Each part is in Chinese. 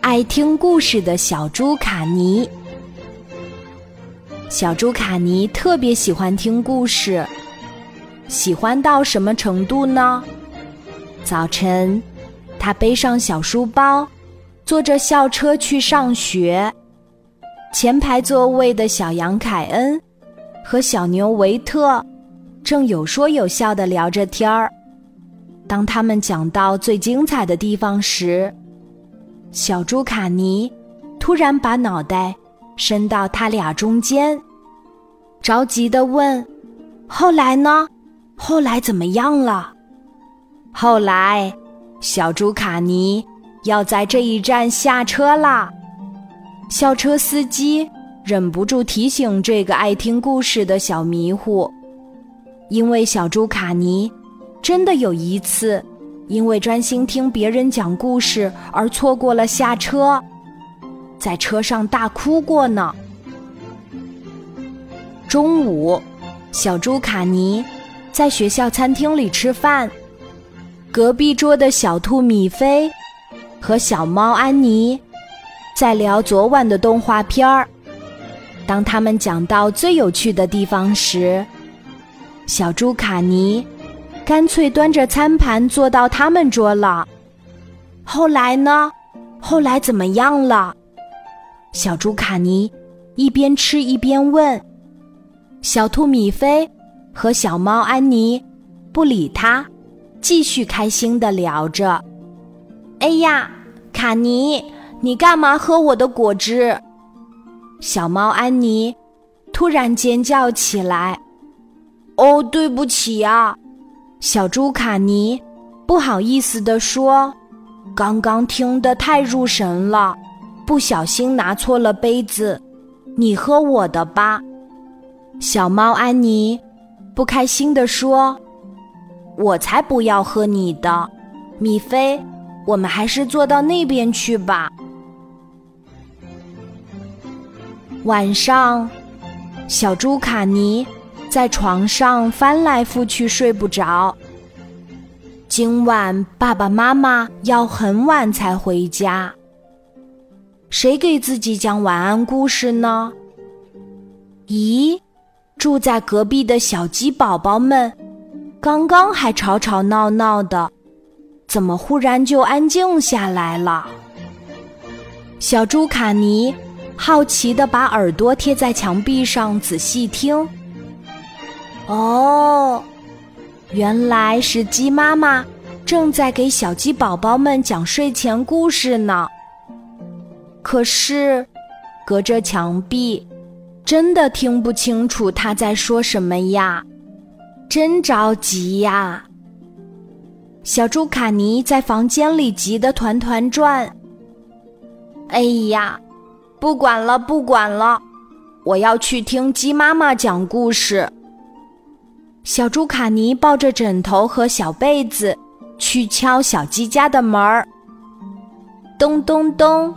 爱听故事的小猪卡尼。小猪卡尼特别喜欢听故事，喜欢到什么程度呢？早晨，他背上小书包，坐着校车去上学。前排座位的小羊凯恩和小牛维特正有说有笑地聊着天儿。当他们讲到最精彩的地方时，小猪卡尼突然把脑袋伸到他俩中间，着急地问：后来呢？后来怎么样了？后来，小猪卡尼要在这一站下车啦。校车司机忍不住提醒这个爱听故事的小迷糊，因为小猪卡尼真的有一次因为专心听别人讲故事而错过了下车，在车上大哭过呢。中午，小猪卡尼在学校餐厅里吃饭，隔壁桌的小兔米菲和小猫安妮在聊昨晚的动画片儿。当他们讲到最有趣的地方时，小猪卡尼干脆端着餐盘坐到他们桌了。后来呢？后来怎么样了？小猪卡尼一边吃一边问。小兔米菲和小猫安妮不理他，继续开心地聊着。哎呀，卡尼，你干嘛喝我的果汁？小猫安妮突然尖叫起来。哦，对不起啊，小猪卡尼不好意思地说，刚刚听得太入神了，不小心拿错了杯子，你喝我的吧。小猫安妮不开心地说，我才不要喝你的，米菲，我们还是坐到那边去吧。晚上，小猪卡尼在床上翻来覆去睡不着。今晚爸爸妈妈要很晚才回家。谁给自己讲晚安故事呢？咦，住在隔壁的小鸡宝宝们，刚刚还吵吵闹闹的，怎么忽然就安静下来了？小猪卡尼好奇地把耳朵贴在墙壁上仔细听。哦，原来是鸡妈妈正在给小鸡宝宝们讲睡前故事呢。可是，隔着墙壁，真的听不清楚她在说什么呀，真着急呀。小猪卡尼在房间里急得团团转。哎呀，不管了，不管了，我要去听鸡妈妈讲故事。小猪卡尼抱着枕头和小被子去敲小鸡家的门儿。咚咚咚，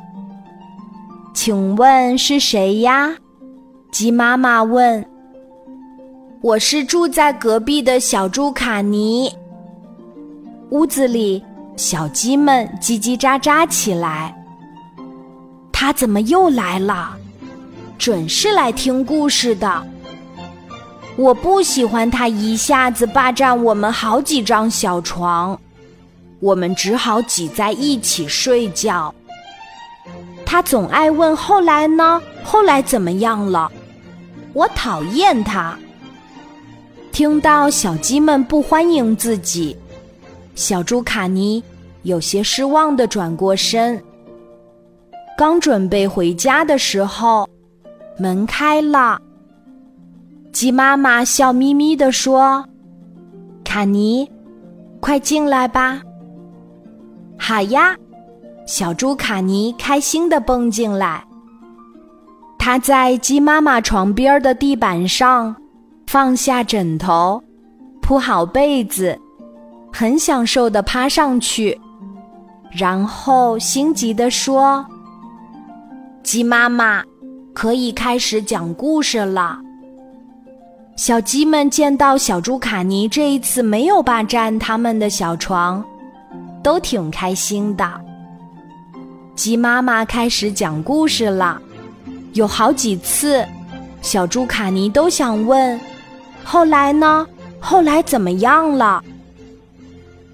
请问是谁呀？鸡妈妈问。我是住在隔壁的小猪卡尼。屋子里，小鸡们叽叽喳喳起来。他怎么又来了？准是来听故事的。我不喜欢他一下子霸占我们好几张小床，我们只好挤在一起睡觉。他总爱问后来呢？后来怎么样了？我讨厌他。听到小鸡们不欢迎自己，小猪卡尼有些失望地转过身。刚准备回家的时候，门开了。鸡妈妈笑眯眯地说，卡尼，快进来吧。好呀，小猪卡尼开心地蹦进来。他在鸡妈妈床边的地板上放下枕头，铺好被子，很享受地趴上去，然后心急地说，鸡妈妈，可以开始讲故事了。小鸡们见到小猪卡尼这一次没有霸占他们的小床，都挺开心的。鸡妈妈开始讲故事了。有好几次，小猪卡尼都想问：后来呢？后来怎么样了？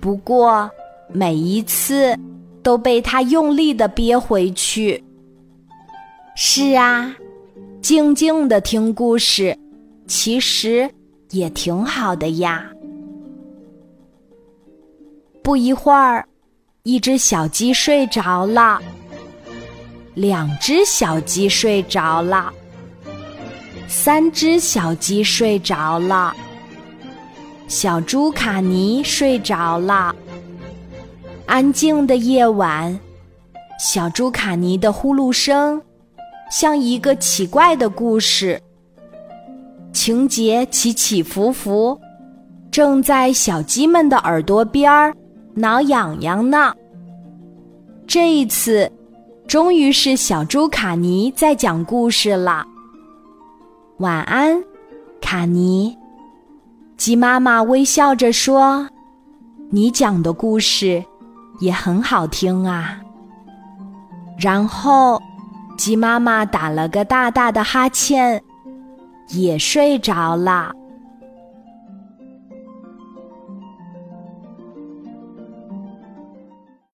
不过，每一次都被他用力地憋回去。是啊，静静地听故事，其实也挺好的呀。不一会儿，一只小鸡睡着了，两只小鸡睡着了，三只小鸡睡着了，小猪卡尼睡着了。安静的夜晚，小猪卡尼的呼噜声像一个奇怪的故事，情节起起伏伏，正在小鸡们的耳朵边儿挠痒痒呢。这一次，终于是小猪卡尼在讲故事了。晚安，卡尼。鸡妈妈微笑着说：“你讲的故事也很好听啊。”然后，鸡妈妈打了个大大的哈欠，也睡着了。